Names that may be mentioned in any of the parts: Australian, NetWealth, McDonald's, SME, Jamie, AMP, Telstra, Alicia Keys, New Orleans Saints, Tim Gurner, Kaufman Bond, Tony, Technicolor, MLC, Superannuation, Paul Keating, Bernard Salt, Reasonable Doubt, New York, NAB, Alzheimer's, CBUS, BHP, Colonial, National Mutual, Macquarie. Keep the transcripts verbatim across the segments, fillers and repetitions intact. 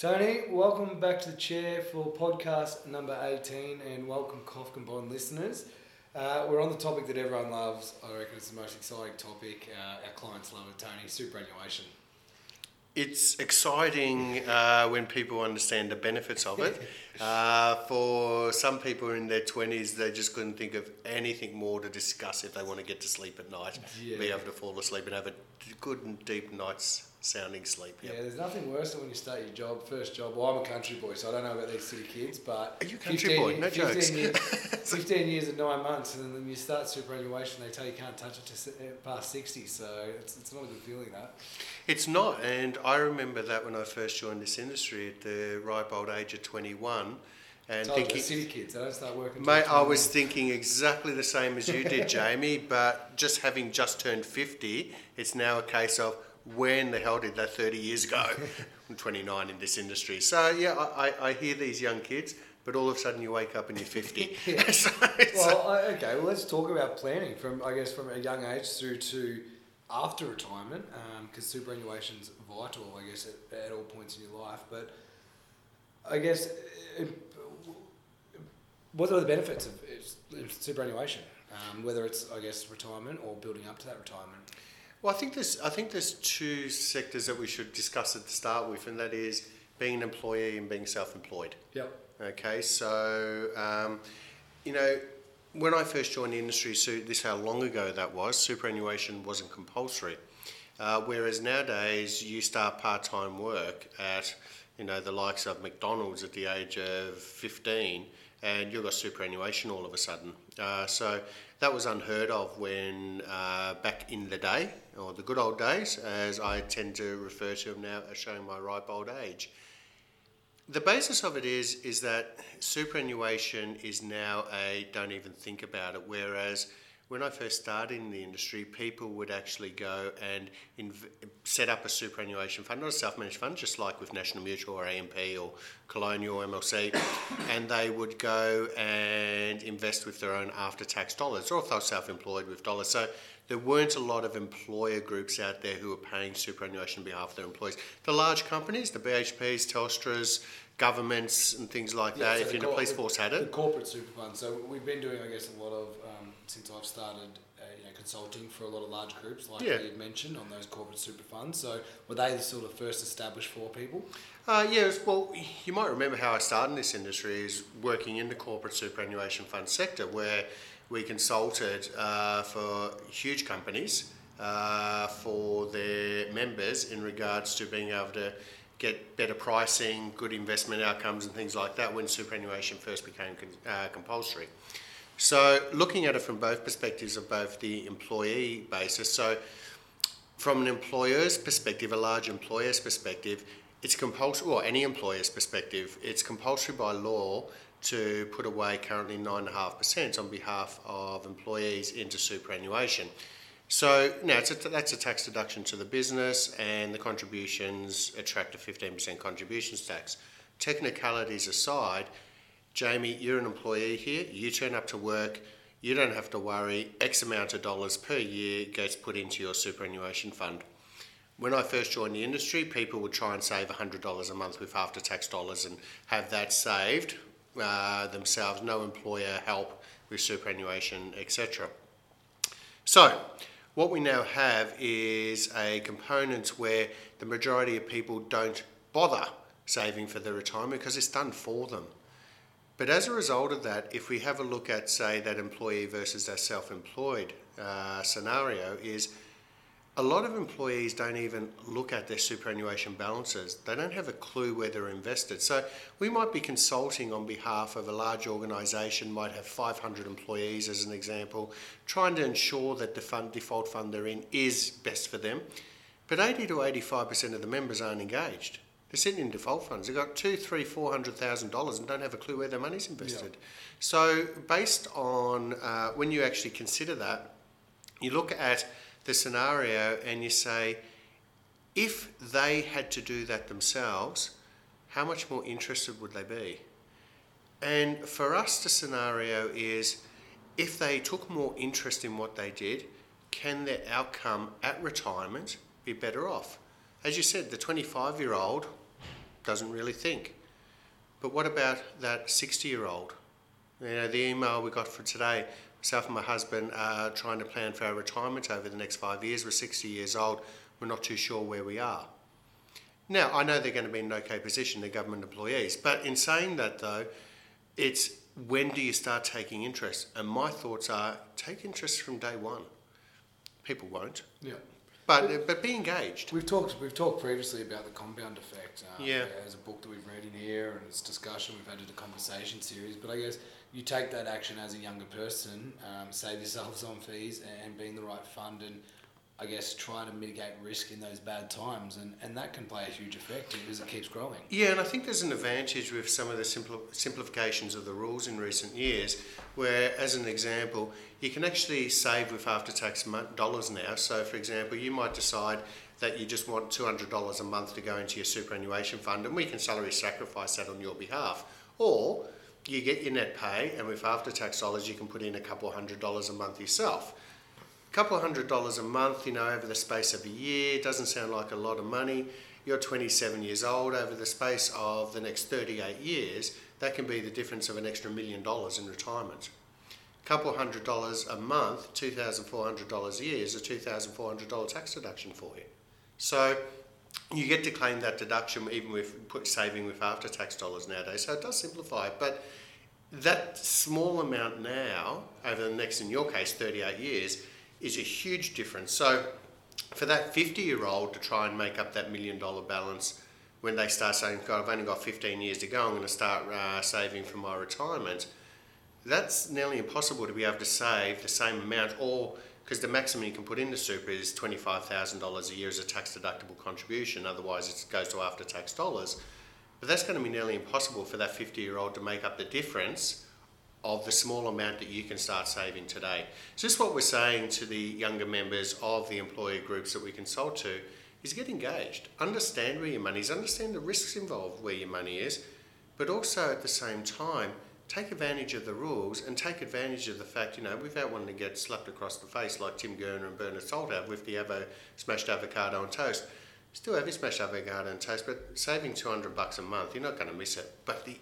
Tony, welcome back to the chair for podcast number eighteen, and welcome Kaufman Bond listeners. Uh, we're on the topic that everyone loves. I reckon it's the most exciting topic. Uh, our clients love it, Tony, superannuation. It's exciting uh, when people understand the benefits of it. Uh, for some people in their twenties, they just couldn't think of anything more to discuss if they want to get to sleep at night, yeah. be able to fall asleep and have a good and deep night's sounding sleep. Yep. Yeah, there's nothing worse than when you start your job, first job. Well, I'm a country boy, so I don't know about these city kids, but... Are you a country boy? No jokes. Years, fifteen years and nine months, and then you start superannuation, they tell you can't touch it to past sixty, so it's, it's not a good feeling, that. It's not, and I remember that when I first joined this industry at the ripe old age of twenty-one. And so thinking, city kids, I don't start working. Mate, I was thinking exactly the same as you did, Jamie, but just having just turned fifty, it's now a case of, when the hell did that thirty years ago? I'm twenty-nine in this industry. So, yeah, I, I hear these young kids, but all of a sudden you wake up and you're fifty. Yeah. so, well, so. okay, well, let's talk about planning from, I guess, from a young age through to after retirement, because um, superannuation's vital, I guess, at, at all points in your life. But I guess, it, what are the benefits of, of superannuation, um, whether it's, I guess, retirement or building up to that retirement? Well, I think there's I think there's two sectors that we should discuss at the start with, and that is being an employee and being self-employed. Yep. Okay, so um, you know, when I first joined the industry, so this how long ago that was, superannuation wasn't compulsory. Uh, whereas nowadays you start part-time work at, you know, the likes of McDonald's at the age of fifteen, and you've got superannuation all of a sudden. Uh, so that was unheard of when uh, back in the day, or the good old days, as I tend to refer to them now as showing my ripe old age. The basis of it is, is that superannuation is now a don't even think about it, whereas when I first started in the industry, people would actually go and inv- set up a superannuation fund, not a self-managed fund, just like with National Mutual or A M P or Colonial or M L C, and they would go and invest with their own after-tax dollars, or if they were self-employed with dollars. So there weren't a lot of employer groups out there who were paying superannuation on behalf of their employees. The large companies, the B H Ps, Telstras, governments and things like yeah, that, so if the you're in the police force had it. The corporate super fund. So we've been doing, I guess, a lot of... Um, since I've started uh, you know, consulting for a lot of large groups, like yeah. you mentioned, on those corporate super funds. So were they the sort of first established for people? Uh, yes, well, you might remember how I started in this industry is working in the corporate superannuation fund sector, where we consulted uh, for huge companies uh, for their members in regards to being able to get better pricing, good investment outcomes and things like that when superannuation first became con- uh, compulsory. So looking at it from both perspectives of both the employee basis, so from an employer's perspective, a large employer's perspective, it's compulsory, or any employer's perspective, it's compulsory by law to put away currently nine point five percent on behalf of employees into superannuation. So now it's a, that's a tax deduction to the business, and the contributions attract a fifteen percent contributions tax. Technicalities aside, Jamie, you're an employee here, you turn up to work, you don't have to worry, X amount of dollars per year gets put into your superannuation fund. When I first joined the industry, people would try and save one hundred dollars a month with after-tax dollars and have that saved uh, themselves, no employer help with superannuation, et cetera. So, what we now have is a component where the majority of people don't bother saving for their retirement because it's done for them. But as a result of that, if we have a look at, say, that employee versus that self-employed uh, scenario, is a lot of employees don't even look at their superannuation balances. They don't have a clue where they're invested. So we might be consulting on behalf of a large organisation, might have five hundred employees as an example, trying to ensure that the fund, default fund they're in is best for them. But eighty to eighty-five percent of the members aren't engaged. They're sitting in default funds. They've got two, three, four hundred thousand dollars and don't have a clue where their money's invested. Yeah. So based on uh, when you actually consider that, you look at the scenario and you say, if they had to do that themselves, how much more interested would they be? And for us, the scenario is, if they took more interest in what they did, can their outcome at retirement be better off? As you said, the twenty-five-year-old doesn't really think. But what about that sixty-year-old? You know, the email we got for today, myself and my husband are trying to plan for our retirement over the next five years. We're sixty years old. We're not too sure where we are. Now, I know they're going to be in an okay position, they're government employees. But in saying that, though, it's when do you start taking interest? And my thoughts are, take interest from day one. People won't. Yeah. But, but be engaged. We've talked we've talked previously about the compound effect. Um, yeah. There's a book that we've read in here and it's discussion. We've had it a conversation series. But I guess you take that action as a younger person, um, save yourselves on fees and be in the right fund and I guess try to mitigate risk in those bad times. And, and that can play a huge effect because it keeps growing. Yeah, and I think there's an advantage with some of the simpli- simplifications of the rules in recent years where, as an example, you can actually save with after-tax dollars now. So, for example, you might decide that you just want two hundred dollars a month to go into your superannuation fund and we can salary sacrifice that on your behalf. Or you get your net pay and with after-tax dollars you can put in a couple hundred dollars a month yourself. Couple hundred dollars a month, you know, over the space of a year, doesn't sound like a lot of money. You're twenty-seven years old, over the space of the next thirty-eight years, that can be the difference of an extra million dollars in retirement. Couple hundred dollars a month, two thousand four hundred dollars a year is a two thousand four hundred dollars tax deduction for you. So you get to claim that deduction even with saving with after-tax dollars nowadays, so it does simplify it. But that small amount now, over the next, in your case, thirty-eight years, is a huge difference. So for that fifty-year-old to try and make up that million-dollar balance when they start saying, God, I've only got fifteen years to go, I'm going to start uh, saving for my retirement, that's nearly impossible to be able to save the same amount, or because the maximum you can put into super is twenty-five thousand dollars a year as a tax-deductible contribution, otherwise it goes to after-tax dollars. But that's going to be nearly impossible for that fifty-year-old to make up the difference of the small amount that you can start saving today. So this is what we're saying to the younger members of the employer groups that we consult to, is get engaged, understand where your money is, understand the risks involved where your money is, but also at the same time, take advantage of the rules and take advantage of the fact, you know, without wanting to get slapped across the face like Tim Gurner and Bernard Salt have with the avo- smashed avocado and toast. Still have your smashed avocado and toast, but saving two hundred bucks a month, you're not going to miss it. But the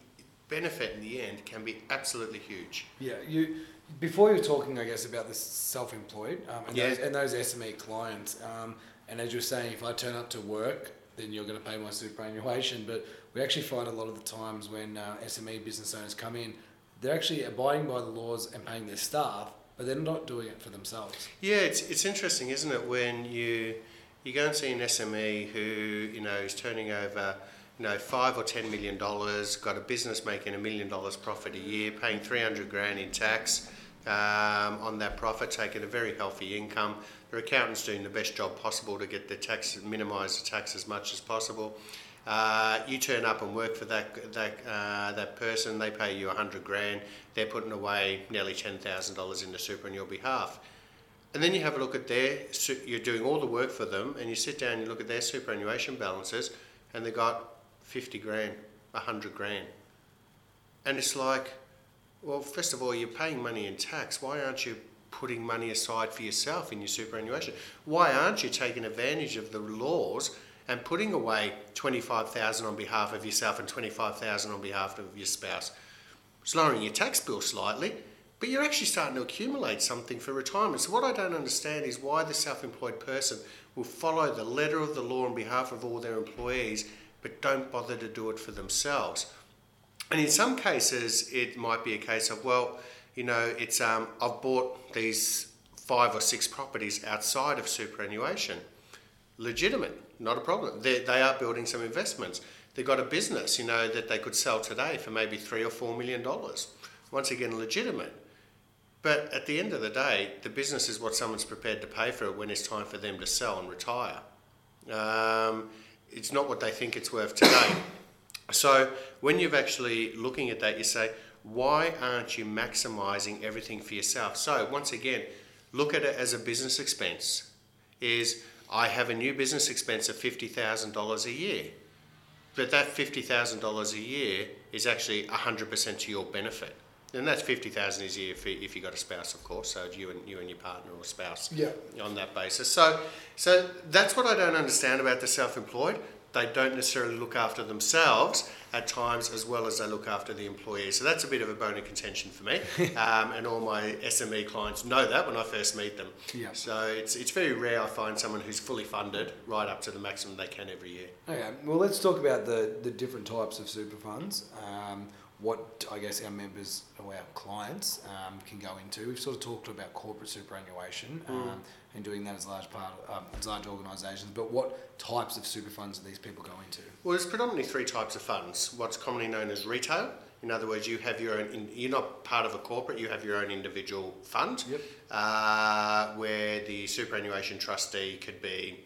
benefit in the end can be absolutely huge. Yeah, you. Before you were talking, I guess, about the self-employed um, and, yeah. those, and those S M E clients. Um, and as you were saying, if I turn up to work, then you're going to pay my superannuation. But we actually find a lot of the times when uh, S M E business owners come in, they're actually abiding by the laws and paying their staff, but they're not doing it for themselves. Yeah, it's it's interesting, isn't it, when you you go and see an S M E who, you know, is turning over, you know, five or ten million dollars, got a business making a million dollars profit a year, paying three hundred grand in tax um, on that profit, taking a very healthy income. Their accountant's doing the best job possible to get the tax, minimise the tax as much as possible. Uh, you turn up and work for that that uh, that person, they pay you a hundred grand, they're putting away nearly ten thousand dollars into super on your behalf. And then you have a look at their, you're doing all the work for them, and you sit down and you look at their superannuation balances, and they've got fifty grand, one hundred grand. And it's like, well, first of all, you're paying money in tax. Why aren't you putting money aside for yourself in your superannuation? Why aren't you taking advantage of the laws and putting away twenty-five thousand on behalf of yourself and twenty-five thousand on behalf of your spouse? It's lowering your tax bill slightly, but you're actually starting to accumulate something for retirement. So what I don't understand is why the self-employed person will follow the letter of the law on behalf of all their employees but don't bother to do it for themselves. And in some cases, it might be a case of, well, you know, it's um, I've bought these five or six properties outside of superannuation. Legitimate, not a problem. They they are building some investments. They've got a business, you know, that they could sell today for maybe three or four million dollars. Once again, legitimate. But at the end of the day, the business is what someone's prepared to pay for it when it's time for them to sell and retire. Um, It's not what they think it's worth today. So when you're actually looking at that, you say, why aren't you maximising everything for yourself? So once again, look at it as a business expense. Is I have a new business expense of fifty thousand dollars a year. But that fifty thousand dollars a year is actually one hundred percent to your benefit. And that's fifty thousand dollars a year if, if you've got a spouse, of course, so you and you and your partner or spouse, yeah, on that basis. So so that's what I don't understand about the self-employed. they don't necessarily look after themselves at times as well as they look after the employees. So that's a bit of a bone of contention for me. um, and all my S M E clients know that when I first meet them. Yeah. So it's it's very rare I find someone who's fully funded right up to the maximum they can every year. Okay, well let's talk about the, the different types of super funds. Um, what I guess our members or our clients um, can go into. We've sort of talked about corporate superannuation um, mm. and doing that as a large part of um, large organisations, but what types of super funds do these people go into? Well, there's predominantly three types of funds. What's commonly known as retail. In other words, you have your own, you're not part of a corporate, you have your own individual fund, yep. uh, where the superannuation trustee could be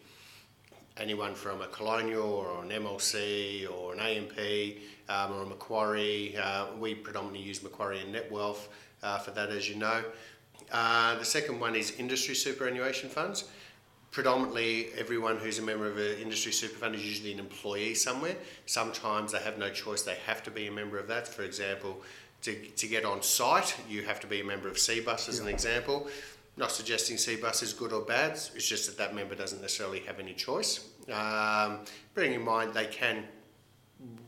anyone from a Colonial or an M L C or an A M P um, or a Macquarie. Uh, we predominantly use Macquarie and NetWealth uh, for that, as you know. Uh, the second one is industry superannuation funds. Predominantly, everyone who's a member of an industry super fund is usually an employee somewhere. Sometimes they have no choice, they have to be a member of that. For example, to, to get on site, you have to be a member of C B U S as yeah. an example. Not suggesting C B U S is good or bad, it's just that that member doesn't necessarily have any choice. Um, bearing in mind they can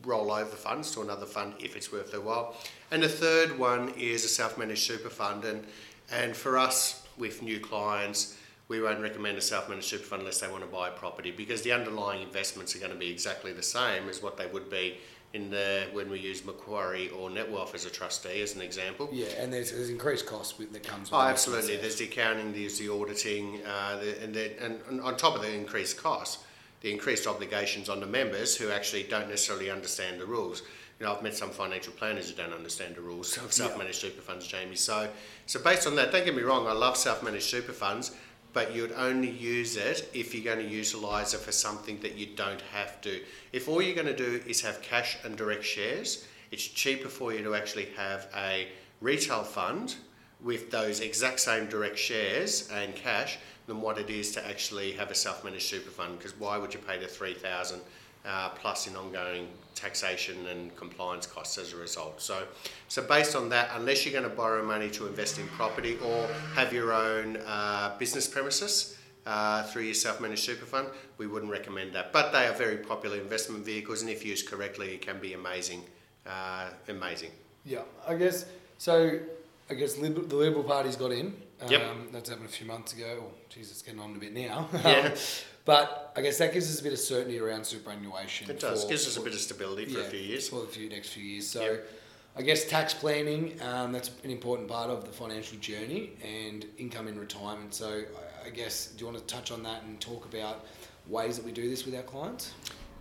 roll over funds to another fund if it's worth their while. And the third one is a self-managed super fund, and, and for us with new clients, we won't recommend a self-managed super fund unless they want to buy a property, because the underlying investments are going to be exactly the same as what they would be in the, when we use Macquarie or NetWealth as a trustee, as an example. Yeah, and there's, there's increased costs that comes with oh, absolutely. There's the accounting, there's the auditing, uh, the, and, the, and, and on top of the increased costs, the increased obligations on the members who actually don't necessarily understand the rules. You know, I've met some financial planners who don't understand the rules of self-managed yeah. super funds, Jamie. So, so based on that, don't get me wrong, I love self-managed super funds, but you'd only use it if you're going to utilise it for something that you don't have to. If all you're going to do is have cash and direct shares, it's cheaper for you to actually have a retail fund with those exact same direct shares and cash than what it is to actually have a self-managed super fund, because why would you pay the three thousand dollars uh, plus in ongoing taxation and compliance costs as a result? So, so based on that, unless you're going to borrow money to invest in property or have your own uh, business premises uh, through your self-managed super fund, we wouldn't recommend that. But they are very popular investment vehicles, and if used correctly, it can be amazing, uh, amazing. Yeah, I guess so. I guess Liber- the Liberal Party's got in. Um, yep. That's happened a few months ago. Oh, geez, it's getting on a bit now. Yeah. But I guess that gives us a bit of certainty around superannuation. It does. For, gives us a bit of stability for yeah, a few years. For the few, next few years. So yep. I guess tax planning, um, that's an important part of the financial journey, and income in retirement. So I guess, do you want to touch on that and talk about ways that we do this with our clients?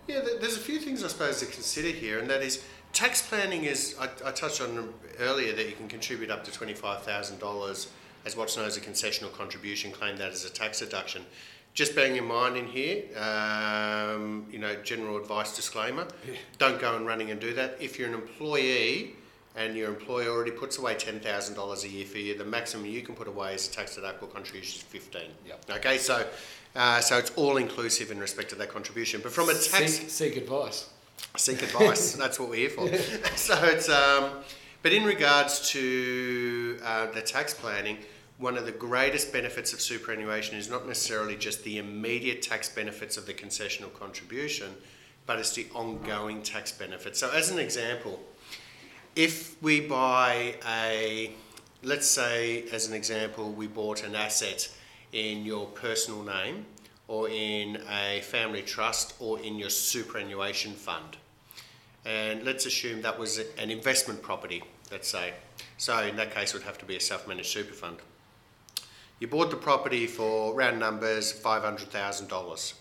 Yeah, there's a few things I suppose to consider here, and that is tax planning is, I, I touched on earlier that you can contribute up to twenty-five thousand dollars as what's known as a concessional contribution, claim that as a tax deduction. Just bearing in mind in here, um, you know, general advice disclaimer, yeah. don't go and running and do that. If you're an employee and your employer already puts away ten thousand dollars a year for you, the maximum you can put away as a tax deductible contribution is fifteen. Yep. Okay, so uh, so it's all inclusive in respect to that contribution. But from a tax... Seek, seek advice. Seek advice, that's what we're here for. Yeah. So it's... Um, but in regards to uh, the tax planning, one of the greatest benefits of superannuation is not necessarily just the immediate tax benefits of the concessional contribution, but it's the ongoing tax benefits. So as an example, if we buy a, let's say as an example, we bought an asset in your personal name or in a family trust or in your superannuation fund. And let's assume that was an investment property, let's say. So in that case, it would have to be a self-managed super fund. You bought the property for, round numbers, five hundred thousand dollars.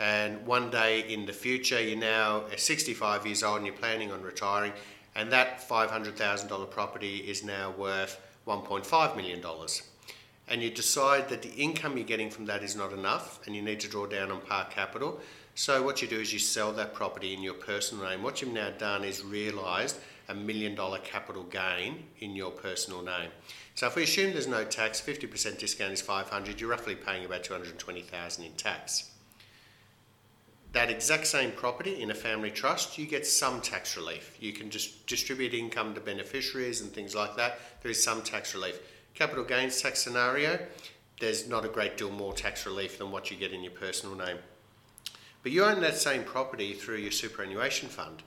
And one day in the future, you're now sixty-five years old and you're planning on retiring, and that five hundred thousand dollars property is now worth one point five million dollars. And you decide that the income you're getting from that is not enough and you need to draw down on par capital. So what you do is you sell that property in your personal name. What you've now done is realised a million dollar capital gain in your personal name. So if we assume there's no tax, fifty percent discount is five hundred, you're roughly paying about two hundred twenty thousand in tax. That exact same property in a family trust, you get some tax relief. You can just distribute income to beneficiaries and things like that. There is some tax relief. Capital gains tax scenario, there's not a great deal more tax relief than what you get in your personal name. But you own that same property through your superannuation fund.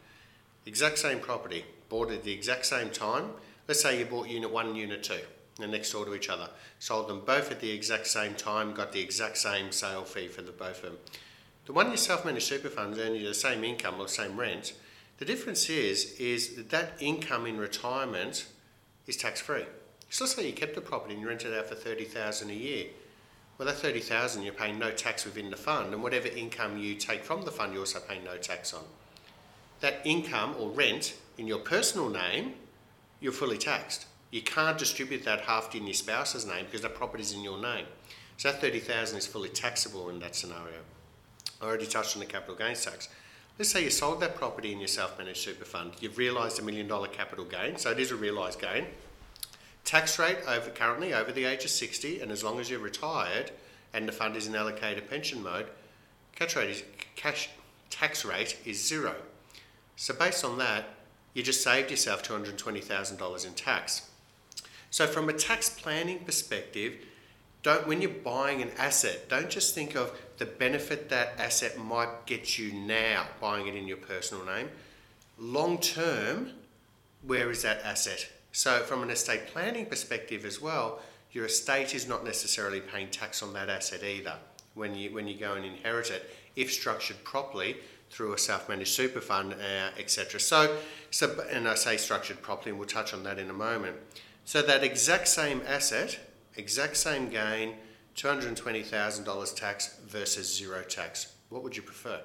Exact same property, bought at the exact same time. Let's say you bought unit one and unit two, they're next door to each other. Sold them both at the exact same time, got the exact same sale fee for the both of them. The one you self-managed super funds earn you the same income or same rent. The difference is, is that that income in retirement is tax-free. So let's say you kept the property and you rented it out for thirty thousand dollars a year. Well, that thirty thousand dollars you're paying no tax within the fund, and whatever income you take from the fund, you also pay no tax on. That income or rent in your personal name, you're fully taxed. You can't distribute that half in your spouse's name because that property's in your name. So that thirty thousand dollars is fully taxable in that scenario. I already touched on the capital gains tax. Let's say you sold that property in your self-managed super fund. You've realised a million dollar capital gain, so it is a realised gain. Tax rate over currently over the age of sixty, and as long as you're retired and the fund is in allocated pension mode, cash rate is, cash tax rate is zero. So based on that, you just saved yourself two hundred twenty thousand dollars in tax. So from a tax planning perspective, don't, when you're buying an asset, don't just think of the benefit that asset might get you now, buying it in your personal name. Long term, where is that asset? So from an estate planning perspective as well, your estate is not necessarily paying tax on that asset either when you, when you go and inherit it, if structured properly through a self-managed super fund, uh, et cetera. So, so, and I say structured properly, and we'll touch on that in a moment. So that exact same asset, exact same gain, two hundred twenty thousand dollars tax versus zero tax. What would you prefer?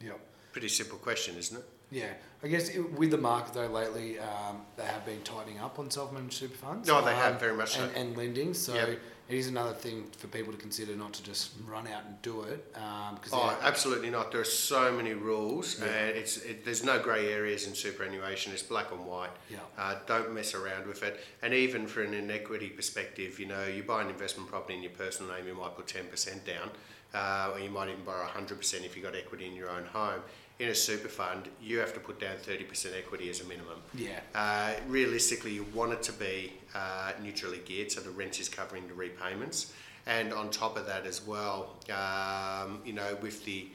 Yeah. Pretty simple question, isn't it? Yeah. I guess it, with the market though lately, um, they have been tightening up on self-managed super funds. No, they um, have very much so. And, and lending. So yep. It is another thing for people to consider, not to just run out and do it. Um, cause oh, absolutely not. There are so many rules. Yeah. And it's it, there's no grey areas in superannuation. It's black and white. Yeah. Uh, don't mess around with it. And even for an inequity perspective, you know, you buy an investment property in your personal name, you might put ten percent down, uh, or you might even borrow one hundred percent if you've got equity in your own home. In a super fund, you have to put down thirty percent equity as a minimum. Yeah. Uh, realistically, you want it to be uh, neutrally geared, so the rent is covering the repayments. And on top of that as well, um, you know, with the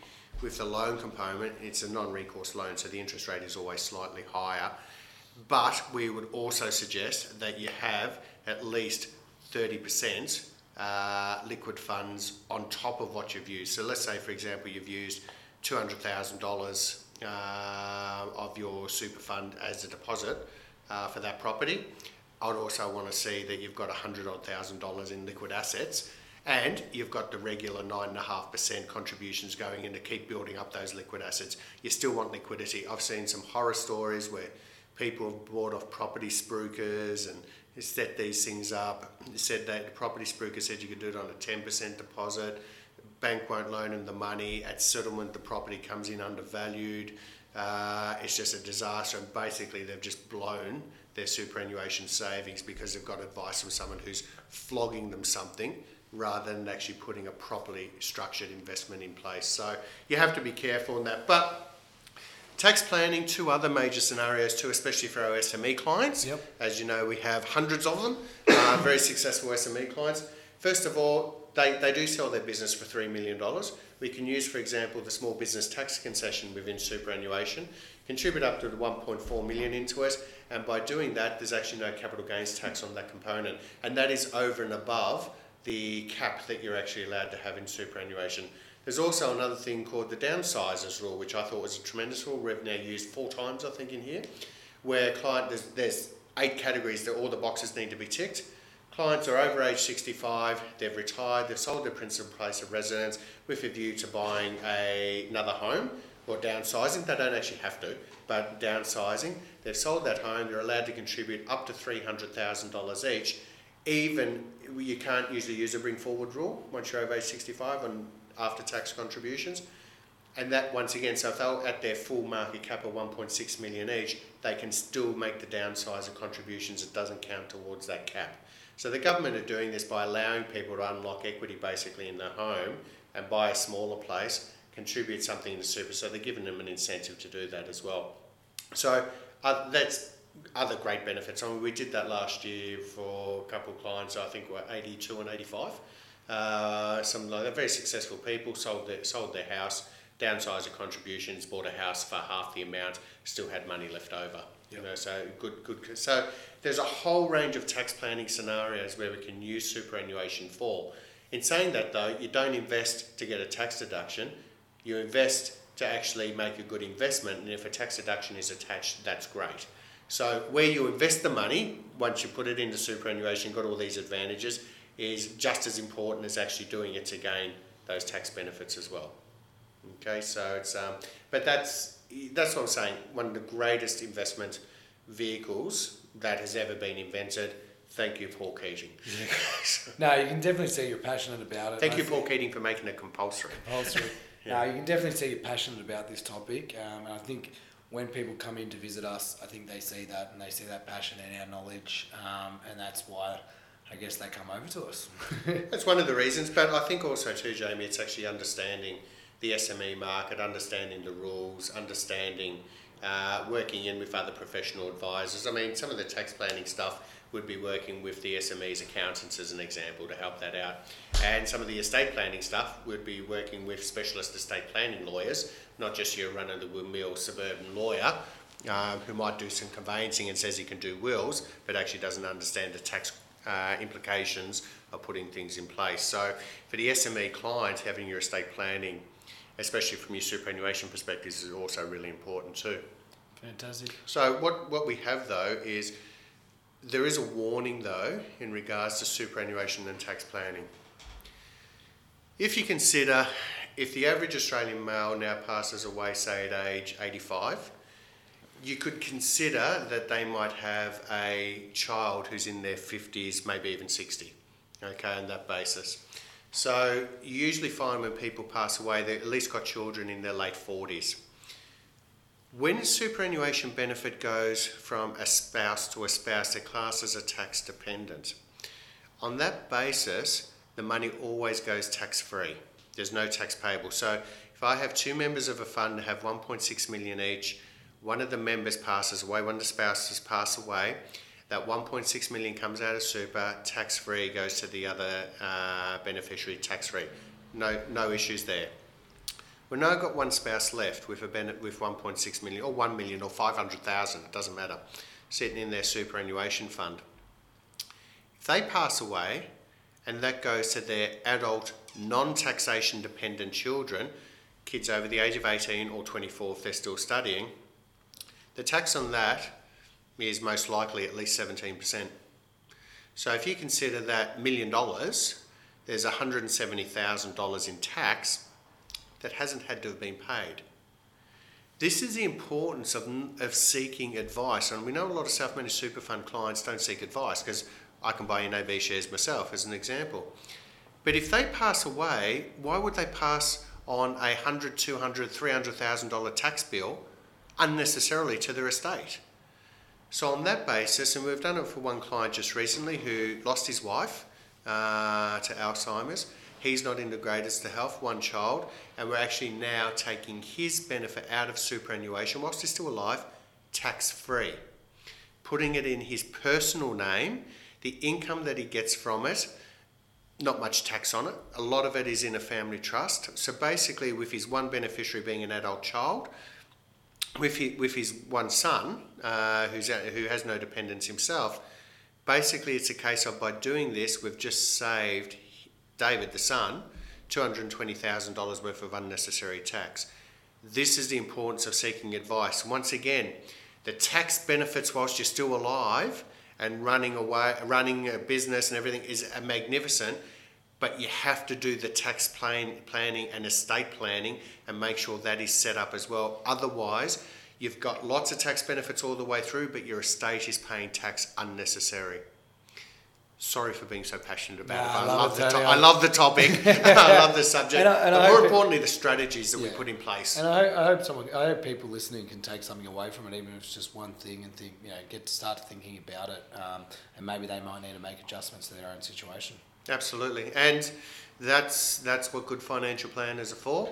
with the loan component, it's a non-recourse loan, so the interest rate is always slightly higher. But we would also suggest that you have at least thirty percent uh, liquid funds on top of what you've used. So let's say, for example, you've used two hundred thousand dollars uh, of your super fund as a deposit uh, for that property. I'd also want to see that you've got one hundred thousand dollars in liquid assets, and you've got the regular nine point five percent contributions going in to keep building up those liquid assets. You still want liquidity. I've seen some horror stories where people have bought off property spookers and set these things up. They said that the property spooker said you could do it on a ten percent deposit. Bank won't loan them the money. At settlement, the property comes in undervalued. Uh, it's just a disaster, and basically they've just blown their superannuation savings because they've got advice from someone who's flogging them something rather than actually putting a properly structured investment in place. So you have to be careful in that. But tax planning, two other major scenarios too, especially for our S M E clients. Yep. As you know, we have hundreds of them, uh, very successful S M E clients. First of all, They, they do sell their business for three million dollars. We can use, for example, the small business tax concession within superannuation, contribute up to one point four million dollars into it, and by doing that, there's actually no capital gains tax on that component. And that is over and above the cap that you're actually allowed to have in superannuation. There's also another thing called the downsizers rule, which I thought was a tremendous rule. We've now used four times, I think, in here, where client there's, there's eight categories that all the boxes need to be ticked. Clients are over age sixty-five, they've retired, they've sold their principal place of residence with a view to buying a, another home or downsizing. They don't actually have to, but downsizing. They've sold that home, they're allowed to contribute up to three hundred thousand dollars each. Even, you can't usually use a bring forward rule once you're over age sixty-five on after tax contributions. And that once again, so if they're at their full market cap of one point six million dollars each, they can still make the downsizer contributions. It doesn't count towards that cap. So the government are doing this by allowing people to unlock equity basically in their home and buy a smaller place, contribute something into super, so they're giving them an incentive to do that as well. So uh, that's other great benefits. I mean, we did that last year for a couple of clients, I think were eighty-two and eighty-five, uh, something like that. Very successful people, sold their, sold their house, downsized the contributions, bought a house for half the amount, still had money left over. Yep. You know, so good, good. So there's a whole range of tax planning scenarios where we can use superannuation for. In saying that though, you don't invest to get a tax deduction, you invest to actually make a good investment, and if a tax deduction is attached, that's great. So where you invest the money, once you put it into superannuation, got all these advantages, is just as important as actually doing it to gain those tax benefits as well. Okay, so it's, um, but that's, that's what I'm saying, one of the greatest investment vehicles that has ever been invented. Thank you, Paul Keating. Yeah. No, you can definitely see you're passionate about it. Thank you, Paul Keating, for making it compulsory. Compulsory. Yeah. No, you can definitely see you're passionate about this topic, um, and I think when people come in to visit us, I think they see that, and they see that passion and our knowledge, um, and that's why I guess they come over to us. That's one of the reasons, but I think also too, Jamie, it's actually understanding the S M E market, understanding the rules, understanding uh, working in with other professional advisors. I mean, some of the tax planning stuff would be working with the S M Es accountants as an example to help that out. And some of the estate planning stuff would be working with specialist estate planning lawyers, not just your run-of-the-mill suburban lawyer uh, who might do some conveyancing and says he can do wills, but actually doesn't understand the tax uh, implications of putting things in place. So for the S M E client, having your estate planning, especially from your superannuation perspective, is also really important too. Fantastic. So what, what we have though is, there is a warning though in regards to superannuation and tax planning. If you consider, if the average Australian male now passes away, say at age eighty-five, you could consider that they might have a child who's in their fifties, maybe even sixty, okay, on that basis. So you usually find when people pass away, they've at least got children in their late forties. When a superannuation benefit goes from a spouse to a spouse, it classes as a tax dependent. On that basis, the money always goes tax-free. There's no tax payable. So if I have two members of a fund that have one point six million each, one of the members passes away, one of the spouses passes away, that one point six million comes out of super, tax-free, goes to the other uh, beneficiary tax-free. No, no issues there. We've now got one spouse left with a benefit with one point six million or one million or five hundred thousand, it doesn't matter, sitting in their superannuation fund. If they pass away and that goes to their adult non-taxation dependent children, kids over the age of eighteen or twenty-four if they're still studying, the tax on that is most likely at least seventeen percent. So if you consider that million dollars, there's one hundred seventy thousand dollars in tax that hasn't had to have been paid. This is the importance of, of seeking advice, and we know a lot of self-managed super fund clients don't seek advice because I can buy N A B shares myself as an example. But if they pass away, why would they pass on a one hundred thousand dollars, two hundred thousand dollars, three hundred thousand dollars tax bill unnecessarily to their estate? So on that basis, and we've done it for one client just recently who lost his wife uh, to Alzheimer's, he's not in the greatest of health, one child, and we're actually now taking his benefit out of superannuation, whilst he's still alive, tax-free. Putting it in his personal name, the income that he gets from it, not much tax on it. A lot of it is in a family trust. So basically, with his one beneficiary being an adult child, with his, with his one son, uh, who's, who has no dependents himself, basically it's a case of by doing this, we've just saved David, the son, two hundred twenty thousand dollars worth of unnecessary tax. This is the importance of seeking advice. Once again, the tax benefits whilst you're still alive and running away, running a business and everything is magnificent, but you have to do the tax plan, planning and estate planning and make sure that is set up as well. Otherwise, you've got lots of tax benefits all the way through, but your estate is paying tax unnecessary. Sorry for being so passionate about nah, it. I, I, love love it to- I love the topic. I love the subject. And I, and but more importantly, it, the strategies that yeah. we put in place. And I, I hope someone, I hope people listening can take something away from it, even if it's just one thing, and think, you know, get to start thinking about it, um, and maybe they might need to make adjustments to their own situation. Absolutely. And That's that's what good financial planners are for.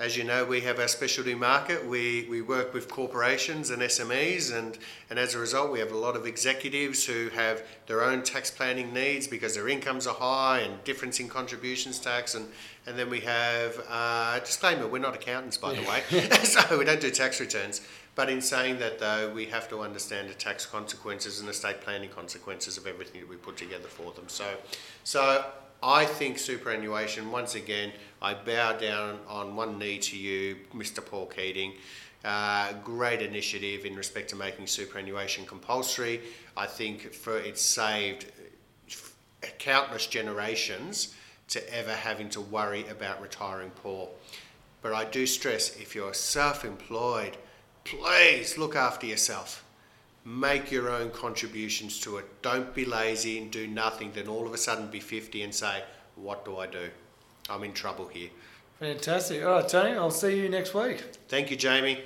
As you know, we have our specialty market. We, we work with corporations and S M Es, and, and as a result, we have a lot of executives who have their own tax planning needs because their incomes are high and difference in contributions tax. And, and then we have, uh, disclaimer, we're not accountants, by the way, so we don't do tax returns. But in saying that, though, we have to understand the tax consequences and the estate planning consequences of everything that we put together for them. So, so I think superannuation, once again, I bow down on one knee to you, Mister Paul Keating. Uh, great initiative in respect to making superannuation compulsory. I think for it's saved countless generations to ever having to worry about retiring poor. But I do stress, if you're self-employed, please look after yourself. Make your own contributions to it. Don't be lazy and do nothing, then all of a sudden be fifty and say, what do I do? I'm in trouble here. Fantastic. All right, Tony, I'll see you next week. Thank you, Jamie.